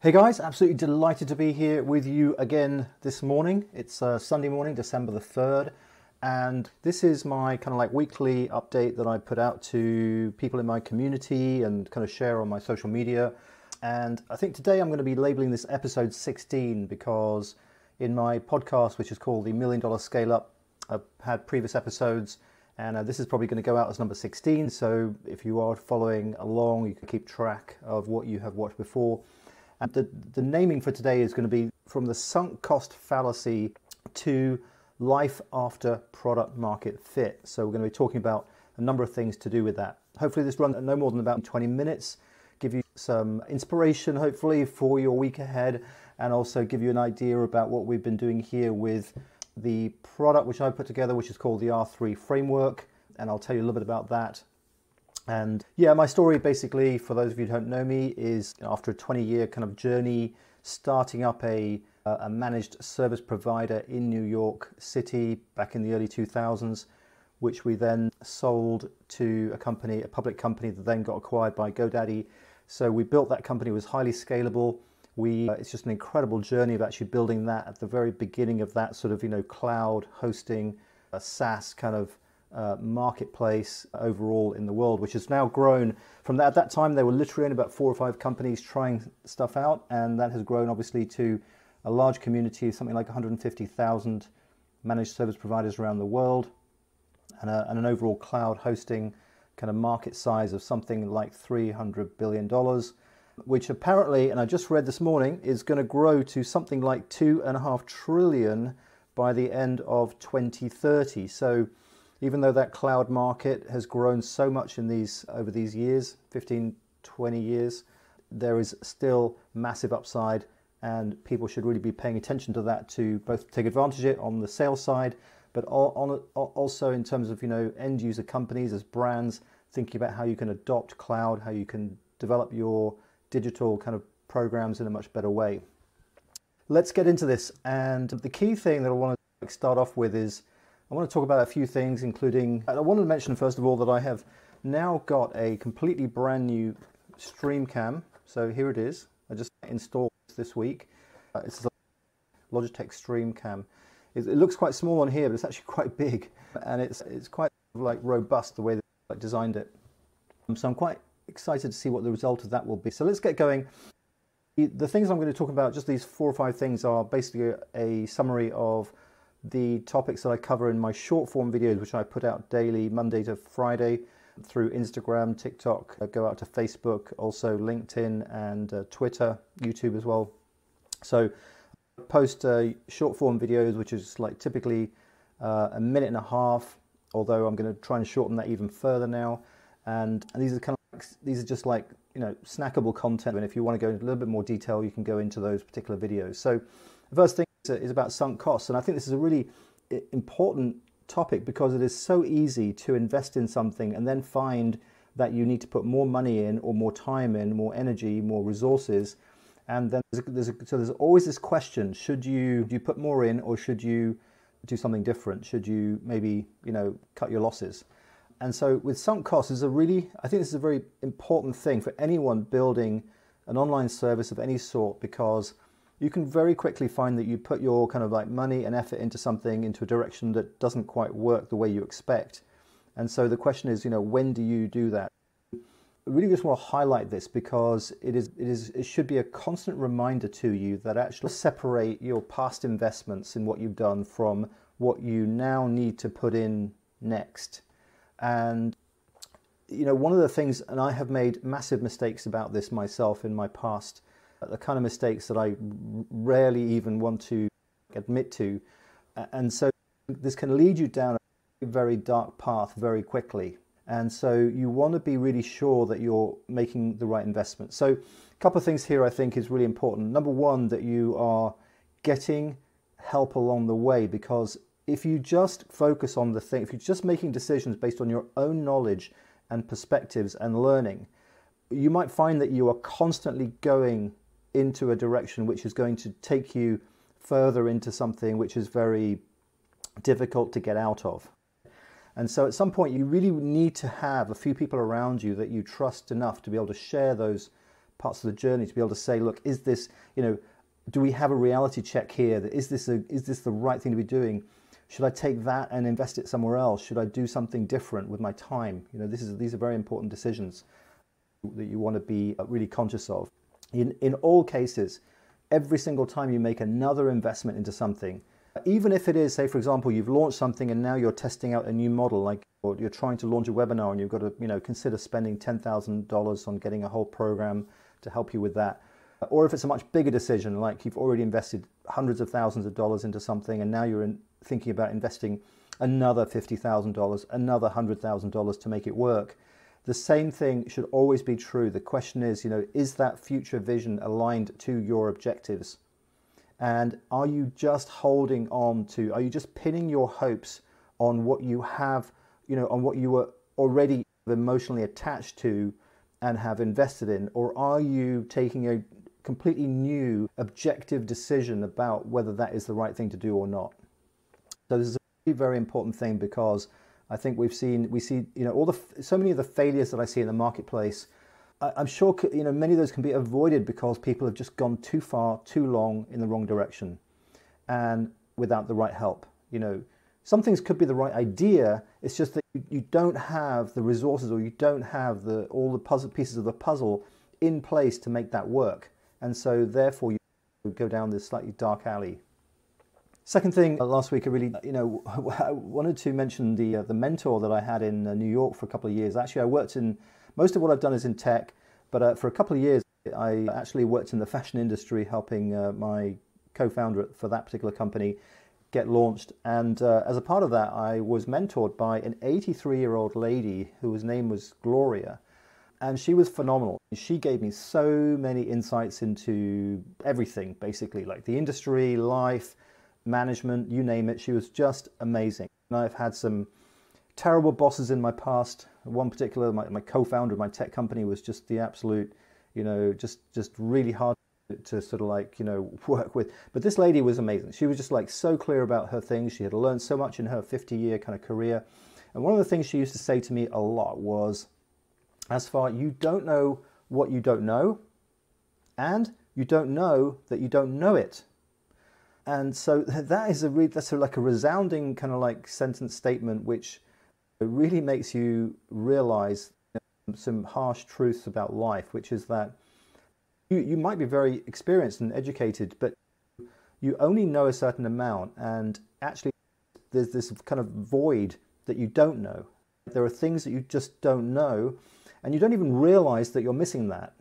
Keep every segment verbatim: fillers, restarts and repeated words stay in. Hey guys, absolutely delighted to be here with you again this morning. It's uh, Sunday morning, December the third, and this is my kind of like weekly update that I put out to people in my community and kind of share on my social media. And I think today I'm going to be labeling this episode sixteen because in my podcast, which is called The Million Dollar Scale Up, I've had previous episodes, and uh, this is probably going to go out as number sixteen. So if you are following along, you can keep track of what you have watched before. And the, the naming for today is going to be From the Sunk Cost Fallacy to Life After Product Market Fit. So we're going to be talking about a number of things to do with that. Hopefully this runs no more than about twenty minutes, give you some inspiration hopefully for your week ahead, and also give you an idea about what we've been doing here with the product which I put together, which is called the R three framework, and I'll tell you a little bit about that. And yeah, my story basically, for those of you who don't know me, is after a twenty year kind of journey, starting up a, a managed service provider in New York City back in the early two thousands, which we then sold to a company, a public company that then got acquired by GoDaddy. So we built that company, it was highly scalable. We, uh, it's just an incredible journey of actually building that at the very beginning of that sort of, you know, cloud hosting, a SaaS kind of Uh, marketplace overall in the world, which has now grown from that. At that time, there were literally only about four or five companies trying stuff out, and that has grown obviously to a large community, something like one hundred fifty thousand managed service providers around the world, and, a, and an overall cloud hosting kind of market size of something like three hundred billion dollars, which apparently, and I just read this morning, is going to grow to something like two and a half trillion by the end of twenty thirty. So even though that cloud market has grown so much in these over these years, fifteen, twenty years, there is still massive upside, and people should really be paying attention to that to both take advantage of it on the sales side, but on, also in terms of, you know, end user companies as brands, thinking about how you can adopt cloud, how you can develop your digital kind of programs in a much better way. Let's get into this. And the key thing that I want to start off with is I want to talk about a few things, including, I wanted to mention first of all that I have now got a completely brand new stream cam. So here it is. I just installed this this week. Uh, it's a Logitech stream cam. It, it looks quite small on here, but it's actually quite big, and it's it's quite like robust the way that I designed it. Um, so I'm quite excited to see what the result of that will be. So let's get going. The things I'm going to talk about, just these four or five things, are basically a, a summary of the topics that I cover in my short form videos, which I put out daily, Monday to Friday, through Instagram, TikTok, I go out to Facebook, also LinkedIn and uh, Twitter, YouTube as well. So I post uh, short form videos, which is like typically uh, a minute and a half, although I'm going to try and shorten that even further now. And, and these are kind of, these are just like, you know, snackable content. And if you want to go into a little bit more detail, you can go into those particular videos. So the first thing is about sunk costs, and I think this is a really important topic because it is so easy to invest in something and then find that you need to put more money in, or more time in, more energy, more resources, and then there's a, there's a, so there's always this question: should you do you put more in, or should you do something different? Should you maybe, you know, cut your losses? And so with sunk costs is a really, I think this is a very important thing for anyone building an online service of any sort, because you can very quickly find that you put your kind of like money and effort into something, into a direction that doesn't quite work the way you expect. And so the question is, you know, when do you do that? I really just want to highlight this because it is, it is, it should be a constant reminder to you that actually separate your past investments in what you've done from what you now need to put in next. And, you know, one of the things, and I have made massive mistakes about this myself in my past, the kind of mistakes that I rarely even want to admit to. And so this can lead you down a very dark path very quickly. And so you want to be really sure that you're making the right investment. So a couple of things here I think is really important. Number one, that you are getting help along the way, because if you just focus on the thing, if you're just making decisions based on your own knowledge and perspectives and learning, you might find that you are constantly going into a direction which is going to take you further into something which is very difficult to get out of. And so at some point you really need to have a few people around you that you trust enough to be able to share those parts of the journey to be able to say, look, is this, you know, do we have a reality check here? That is this a, is this the right thing to be doing? Should I take that and invest it somewhere else? Should I do something different with my time? You know, this is, these are very important decisions that you want to be really conscious of. In, in all cases, every single time you make another investment into something, even if it is, say, for example, you've launched something and now you're testing out a new model, like or you're trying to launch a webinar and you've got to, you know, consider spending ten thousand dollars on getting a whole program to help you with that. Or if it's a much bigger decision, like you've already invested hundreds of thousands of dollars into something and now you're in, thinking about investing another fifty thousand dollars, another one hundred thousand dollars to make it work. The same thing should always be true. The question is, you know, is that future vision aligned to your objectives? And are you just holding on to, are you just pinning your hopes on what you have, you know, on what you were already emotionally attached to and have invested in? Or are you taking a completely new objective decision about whether that is the right thing to do or not? So this is a very important thing, because I think we've seen, we see, you know, all the, so many of the failures that I see in the marketplace, I, I'm sure, you know, many of those can be avoided because people have just gone too far, too long in the wrong direction and without the right help. You know, some things could be the right idea. It's just that you, you don't have the resources, or you don't have the, all the puzzle pieces of the puzzle in place to make that work. And so therefore you go down this slightly dark alley. Second thing, last week I really, you know, I wanted to mention the uh, the mentor that I had in uh, New York for a couple of years. Actually, I worked in, most of what I've done is in tech, but uh, for a couple of years I actually worked in the fashion industry, helping uh, my co-founder for that particular company get launched. And uh, as a part of that, I was mentored by an eighty-three-year-old lady whose name was Gloria. And she was phenomenal. She gave me so many insights into everything, basically, like the industry, life, management, you name it. She was just amazing. And I've had some terrible bosses in my past. One particular, my, my co-founder of my tech company was just the absolute, you know, just, just really hard to sort of like, you know, work with. But this lady was amazing. She was just like so clear about her things. She had learned so much in her fifty-year kind of career. And one of the things she used to say to me a lot was, Azfar, you don't know what you don't know, and you don't know that you don't know it. And so that is a re that's a, like a resounding kind of like sentence statement, which really makes you realize, you know, some harsh truths about life, which is that you, you might be very experienced and educated, but you only know a certain amount, and actually there's this kind of void that you don't know. There are things that you just don't know, and you don't even realize that you're missing that.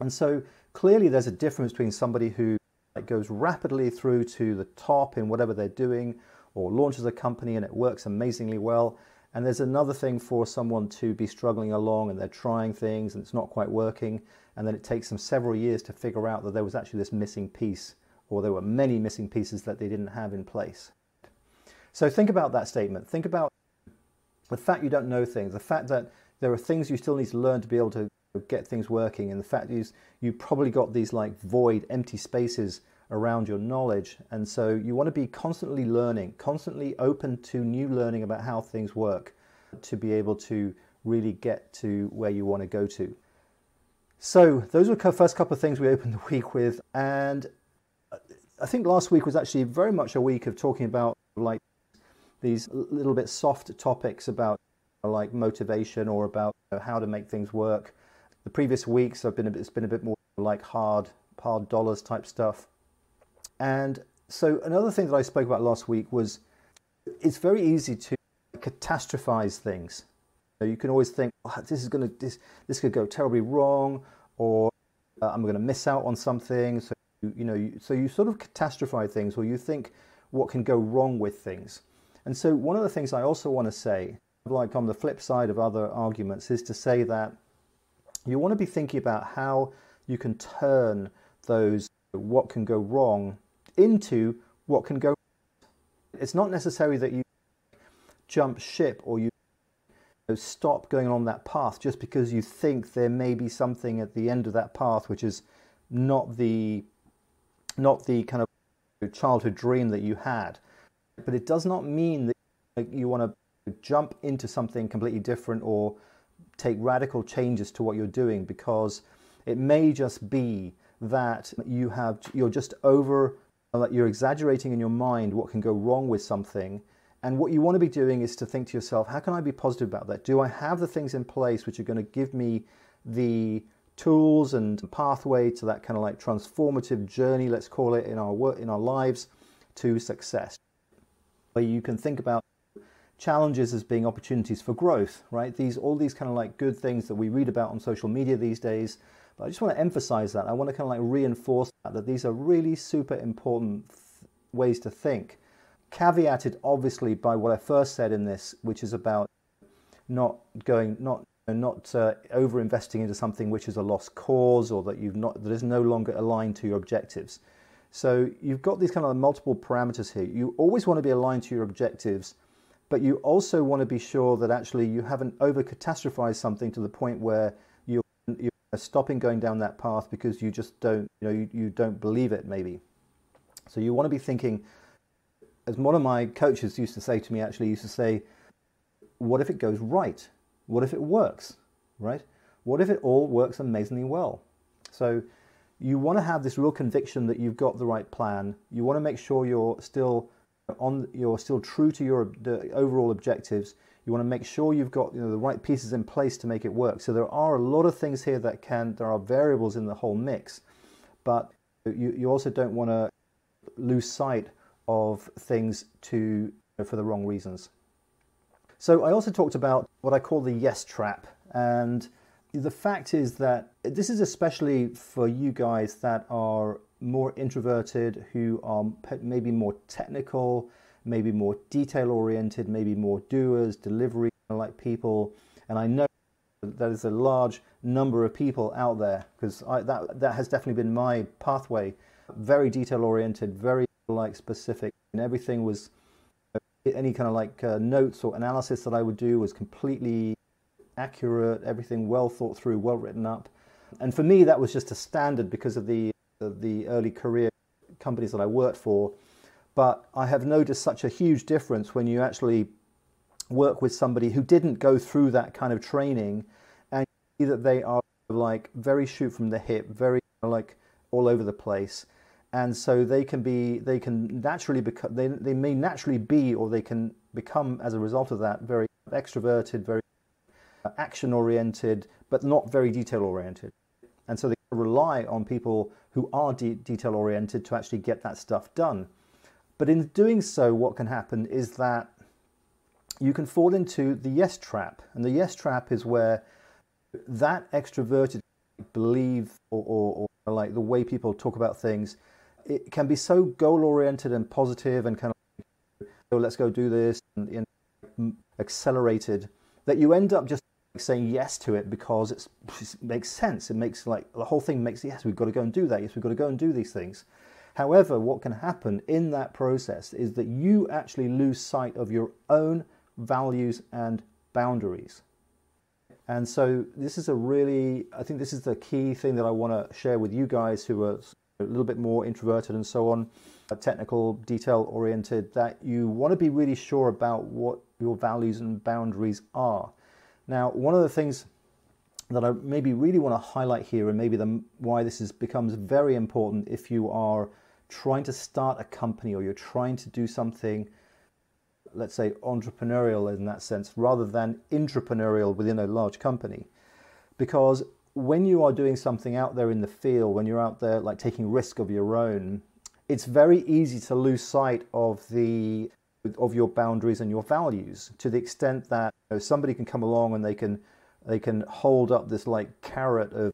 And so clearly there's a difference between somebody who goes rapidly through to the top in whatever they're doing, or launches a company and it works amazingly well. And there's another thing for someone to be struggling along and they're trying things and it's not quite working. And then it takes them several years to figure out that there was actually this missing piece, or there were many missing pieces that they didn't have in place. So think about that statement. Think about the fact you don't know things, the fact that there are things you still need to learn to be able to get things working, and the fact is you probably got these like void, empty spaces around your knowledge. And so you want to be constantly learning, constantly open to new learning about how things work, to be able to really get to where you want to go to. So those were the first couple of things we opened the week with, and I think last week was actually very much a week of talking about like these little bit soft topics about like motivation, or about, you know, how to make things work. The previous weeks I've been a bit, it's been a bit more like hard hard dollars type stuff. And so another thing that I spoke about last week was, it's very easy to catastrophize things. So you can always think, oh, this is going to this this could go terribly wrong, or uh, I'm going to miss out on something. So you, you know, you, so you sort of catastrophize things, or you think what can go wrong with things. And so one of the things I also want to say, like on the flip side of other arguments, is to say that you want to be thinking about how you can turn those what can go wrong into what can go right. It's not necessary that you jump ship, or you stop going on that path just because you think there may be something at the end of that path which is not the not the kind of childhood dream that you had. But it does not mean that you want to jump into something completely different or take radical changes to what you're doing, because It may just be that you have, you're just over, like you're exaggerating in your mind what can go wrong with something. And what you want to be doing is to think to yourself, how can I be positive about that? Do I have the things in place which are going to give me the tools and pathway to that kind of like transformative journey, let's call it, in our work, in our lives, to success? Where you can think about challenges as being opportunities for growth, right? These, all these kind of like good things that we read about on social media these days. But I just want to emphasize that. I want to kind of like reinforce that, that these are really super important th- ways to think. Caveated, obviously, by what I first said in this, which is about not going, not not uh, over investing into something which is a lost cause, or that you've not, that is no longer aligned to your objectives. So you've got these kind of multiple parameters here. You always want to be aligned to your objectives, but you also want to be sure that actually you haven't over catastrophized something to the point where you're, you're stopping going down that path because you just don't, you know, you, you don't believe it maybe. So you want to be thinking, as one of my coaches used to say to me, actually used to say, what if it goes right? What if it works, right? What if it all works amazingly well? So you want to have this real conviction that you've got the right plan. You want to make sure you're still on, you're still true to your the overall objectives. You want to make sure you've got, you know, the right pieces in place to make it work. So there are a lot of things here that can, there are variables in the whole mix, but you, you also don't want to lose sight of things to, you know, for the wrong reasons. So I also talked about what I call the yes trap, and the fact is that this is especially for you guys that are more introverted, who are maybe more technical, maybe more detail oriented, maybe more doers, delivery like people. And I know that is a large number of people out there, because that that has definitely been my pathway. Very detail oriented, very like specific, and everything was, any kind of like uh, notes or analysis that I would do was completely accurate, everything well thought through, well written up. And for me, that was just a standard because of the of the early career companies that I worked for. But I have noticed such a huge difference when you actually work with somebody who didn't go through that kind of training, and you see that they are like very shoot from the hip, very like all over the place. And so they can be, they can naturally become, they, they may naturally be, or they can become as a result of that, very extroverted, very action oriented, but not very detail oriented. And so they rely on people who are de detail oriented to actually get that stuff done. But in doing so, what can happen is that you can fall into the yes trap. And the yes trap is where that extroverted belief, or, or, or like the way people talk about things, it can be so goal-oriented and positive and kind of, oh, let's go do this, and, and accelerated, that you end up just saying yes to it because it's, it makes sense. It makes like, the whole thing makes, yes, we've got to go and do that. Yes, we've got to go and do these things. However, what can happen in that process is that you actually lose sight of your own values and boundaries. And so this is a really, I think this is the key thing that I want to share with you guys who are a little bit more introverted and so on, technical, detail oriented, that you want to be really sure about what your values and boundaries are. Now, one of the things that I maybe really want to highlight here, and maybe the, why this is, becomes very important if you are trying to start a company, or you're trying to do something, let's say, entrepreneurial in that sense, rather than intrapreneurial within a large company. Because when you are doing something out there in the field, when you're out there like taking risk of your own, it's very easy to lose sight of the of your boundaries and your values, to the extent that, you know, somebody can come along and they can they can hold up this like carrot of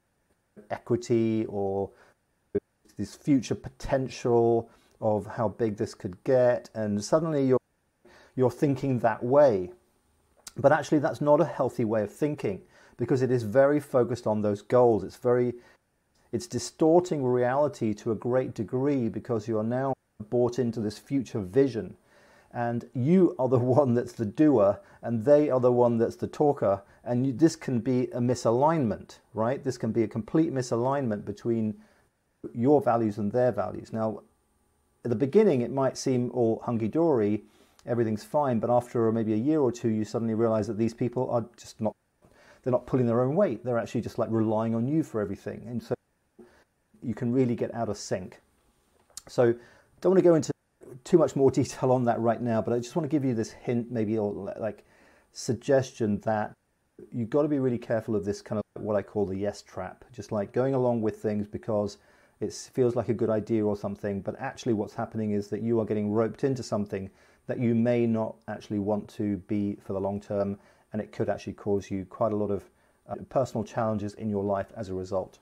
equity, or this future potential of how big this could get, and suddenly you're you're thinking that way. But actually that's not a healthy way of thinking, because it is very focused on those goals. It's very, it's distorting reality to a great degree, because you're now bought into this future vision, and you are the one that's the doer, and they are the one that's the talker. And you, this can be a misalignment, right? This can be a complete misalignment between your values and their values. Now, at the beginning, it might seem all hunky-dory, everything's fine, but after maybe a year or two, you suddenly realize that these people are just not, they're not pulling their own weight. They're actually just like relying on you for everything. And so you can really get out of sync. So don't want to go into too much more detail on that right now, but I just want to give you this hint, maybe, or like suggestion that you've got to be really careful of this kind of what I call the yes trap, just like going along with things because it feels like a good idea or something, but actually what's happening is that you are getting roped into something that you may not actually want to be for the long term, and it could actually cause you quite a lot of uh, personal challenges in your life as a result.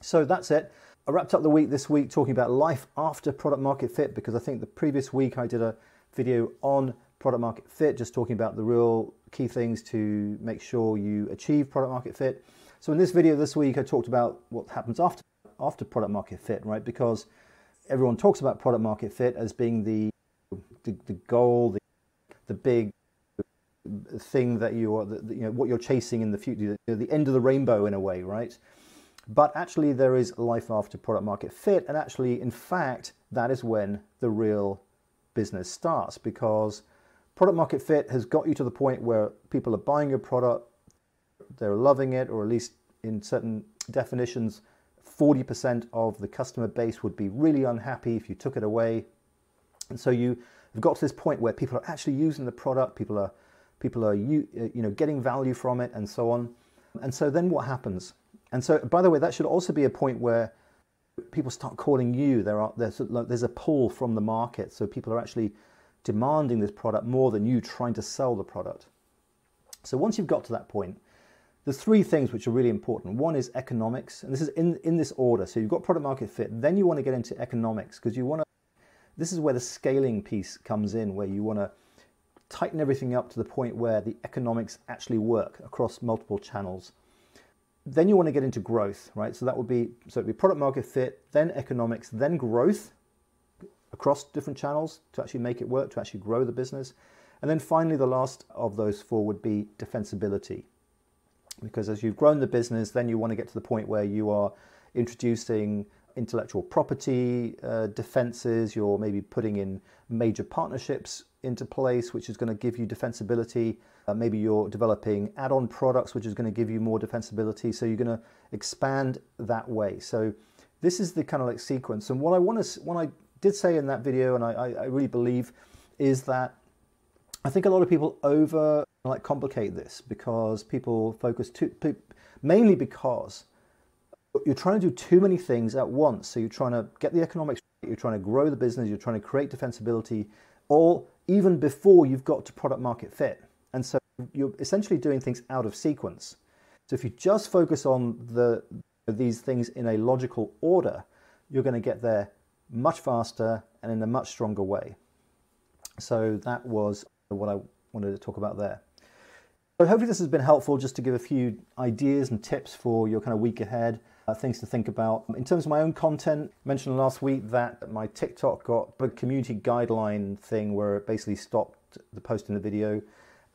So that's it. I wrapped up the week this week talking about life after product market fit, because I think the previous week I did a video on product market fit, just talking about the real key things to make sure you achieve product market fit. So in this video this week I talked about what happens after after product market fit, right? Because everyone talks about product market fit as being the the, the goal, the, the big thing that you are, the, the, you know, what you're chasing in the future, the, the end of the rainbow in a way, right? But actually there is life after product market fit, and actually in fact that is when the real business starts, because product market fit has got you to the point where people are buying your product, they're loving it, or at least in certain definitions forty percent of the customer base would be really unhappy if you took it away. And so you've got to this point where people are actually using the product, people are people are you you know getting value from it and so on. And so then what happens? And so, by the way, that should also be a point where people start calling you. There are there's there's a pull from the market, so people are actually demanding this product more than you trying to sell the product. So once you've got to that point, there's three things which are really important. One is economics, and this is in in this order. So you've got product market fit, then you want to get into economics, because you want to. This is where the scaling piece comes in, where you want to tighten everything up to the point where the economics actually work across multiple channels. Then you want to get into growth, right? So that would be, so it'd be product market fit, then economics, then growth across different channels to actually make it work, to actually grow the business. And then finally, the last of those four would be defensibility. Because as you've grown the business, then you want to get to the point where you are introducing intellectual property uh, defenses, you're maybe putting in major partnerships into place, which is going to give you defensibility. Uh, maybe you're developing add-on products, which is going to give you more defensibility. So you're going to expand that way. So this is the kind of like sequence. And what I want to, what I did say in that video, and I, I really believe, is that I think a lot of people over like complicate this, because people focus too, mainly because you're trying to do too many things at once. So you're trying to get the economics right, you're trying to grow the business, you're trying to create defensibility, all even before you've got to product market fit. And so you're essentially doing things out of sequence. So if you just focus on the these things in a logical order, you're going to get there much faster and in a much stronger way. So that was what I wanted to talk about there. So hopefully this has been helpful, just to give a few ideas and tips for your kind of week ahead, uh, things to think about. In terms of my own content, I mentioned last week that my TikTok got a community guideline thing where it basically stopped the post in the video.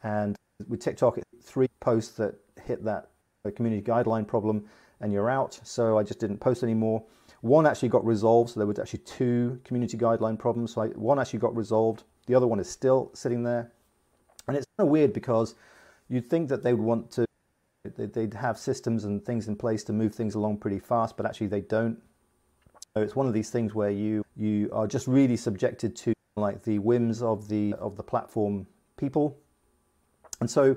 And with TikTok, it's three posts that hit that community guideline problem and you're out. So I just didn't post anymore. One actually got resolved. So there was actually two community guideline problems. So I, one actually got resolved. The other one is still sitting there. And it's kind of weird, because you'd think that they would want to, they'd have systems and things in place to move things along pretty fast, but actually they don't. So it's one of these things where you you are just really subjected to like the whims of the of the platform people. And so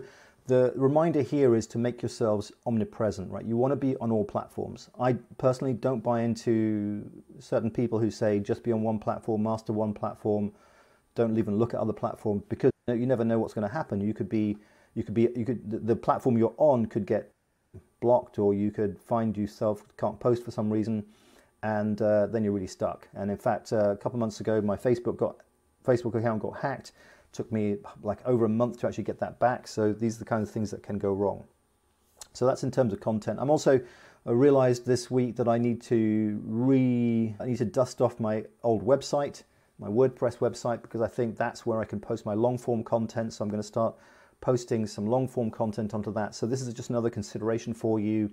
the reminder here is to make yourselves omnipresent, right? You want to be on all platforms. I personally don't buy into certain people who say just be on one platform, master one platform, don't even look at other platforms, because you never know what's going to happen. You could be You could be, you could, the platform you're on could get blocked, or you could find yourself can't post for some reason, and uh, then you're really stuck. And in fact, uh, a couple of months ago, my Facebook got Facebook account got hacked. Took me like over a month to actually get that back. So these are the kinds of things that can go wrong. So that's in terms of content. I'm also I realized this week that I need to re I need to dust off my old website, my WordPress website, because I think that's where I can post my long form content. So I'm going to start posting some long form content onto that. So this is just another consideration for you,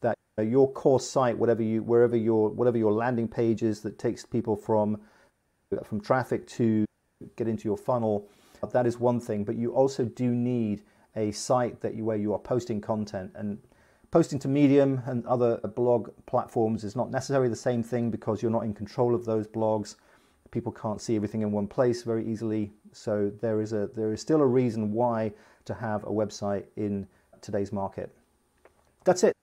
that your core site, whatever you, wherever your, whatever your landing page is that takes people from, from traffic to get into your funnel, that is one thing, but you also do need a site that you, where you are posting content, and posting to Medium and other blog platforms is not necessarily the same thing because you're not in control of those blogs. People can't see everything in one place very easily. So there is a there is still a reason why to have a website in today's market. That's it.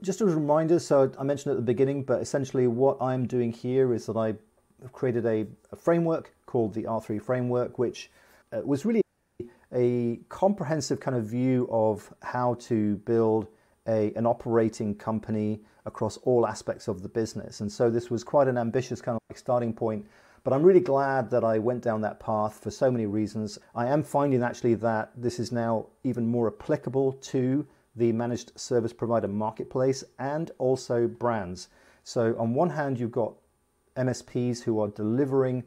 Just as a reminder, so I mentioned at the beginning, but essentially what I'm doing here is that I created a, a framework called the R three framework, which uh, was really a comprehensive kind of view of how to build a, an operating company across all aspects of the business. And so this was quite an ambitious kind of like starting point, but I'm really glad that I went down that path for so many reasons. I am finding actually that this is now even more applicable to the managed service provider marketplace and also brands. So on one hand, you've got M S Ps who are delivering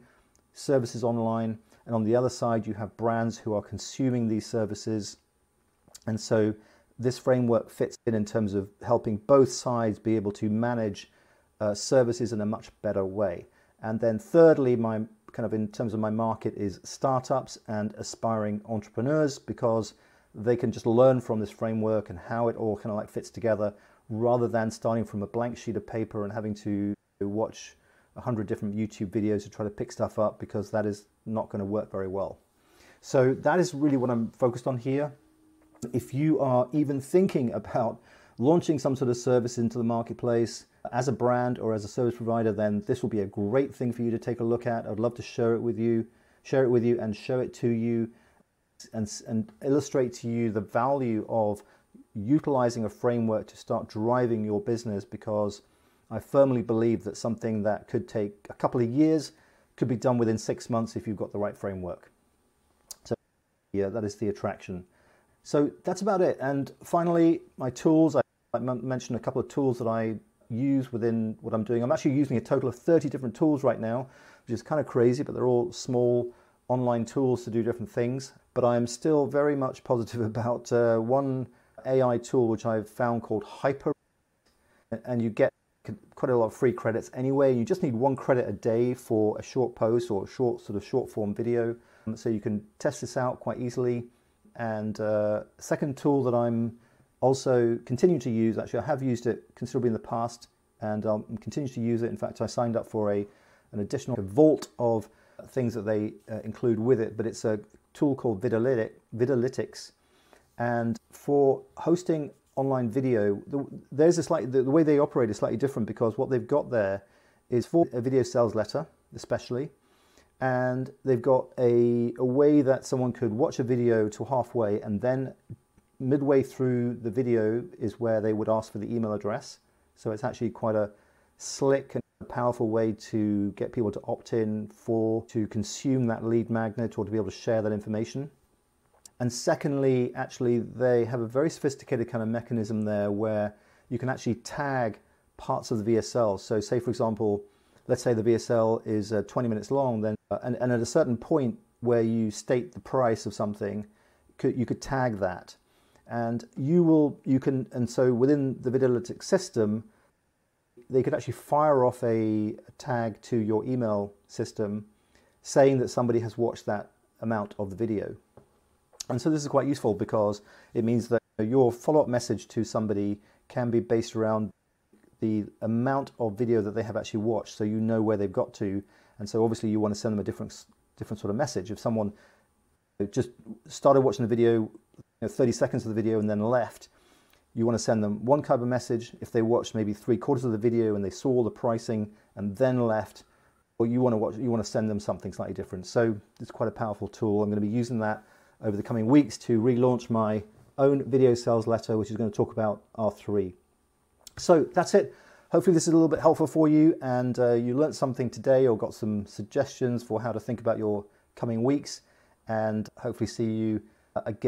services online, and on the other side, you have brands who are consuming these services. And so this framework fits in in terms of helping both sides be able to manage uh, services in a much better way. And then thirdly, my kind of in terms of my market is startups and aspiring entrepreneurs, because they can just learn from this framework and how it all kind of like fits together, rather than starting from a blank sheet of paper and having to watch a hundred different YouTube videos to try to pick stuff up, because that is not going to work very well. So that is really what I'm focused on here. If you are even thinking about launching some sort of service into the marketplace as a brand or as a service provider, then this will be a great thing for you to take a look at. I'd love to share it with you, share it with you and show it to you and, and illustrate to you the value of utilizing a framework to start driving your business, because I firmly believe that something that could take a couple of years could be done within six months if you've got the right framework. So yeah, that is the attraction. So that's about it. And finally, my tools, I, I mentioned a couple of tools that I use within what I'm doing. I'm actually using a total of thirty different tools right now, which is kind of crazy, but they're all small online tools to do different things. But I'm still very much positive about uh, one A I tool, which I've found called Hyper, and you get quite a lot of free credits anyway. You just need one credit a day for a short post or a short sort of short form video. So you can test this out quite easily. And uh, second tool that I'm also continuing to use, actually I have used it considerably in the past and I'll continue to use it. In fact, I signed up for a, an additional vault of things that they uh, include with it, but it's a tool called Vidalytic, Vidalytics. And for hosting online video, there's a slight, the way they operate is slightly different, because what they've got there is for a video sales letter, especially, and they've got a, a way that someone could watch a video to halfway, and then midway through the video is where they would ask for the email address. So it's actually quite a slick and powerful way to get people to opt in for, to consume that lead magnet or to be able to share that information. And secondly, actually, they have a very sophisticated kind of mechanism there where you can actually tag parts of the V S L. So say, for example, let's say the V S L is uh, twenty minutes long, then uh, and, and at a certain point where you state the price of something, could, you could tag that. And you will, you can, and so within the Vidalytics system, they could actually fire off a, a tag to your email system saying that somebody has watched that amount of the video. And so this is quite useful, because it means that your follow-up message to somebody can be based around the amount of video that they have actually watched, so you know where they've got to. And so obviously you want to send them a different, different sort of message. If someone just started watching the video, you know, thirty seconds of the video and then left, you want to send them one kind of message. If they watched maybe three quarters of the video and they saw the pricing and then left, or you want to watch, you want to send them something slightly different. So it's quite a powerful tool. I'm going to be using that over the coming weeks to relaunch my own video sales letter, which is going to talk about R three. So that's it. Hopefully this is a little bit helpful for you, and uh, you learned something today or got some suggestions for how to think about your coming weeks, and hopefully see you again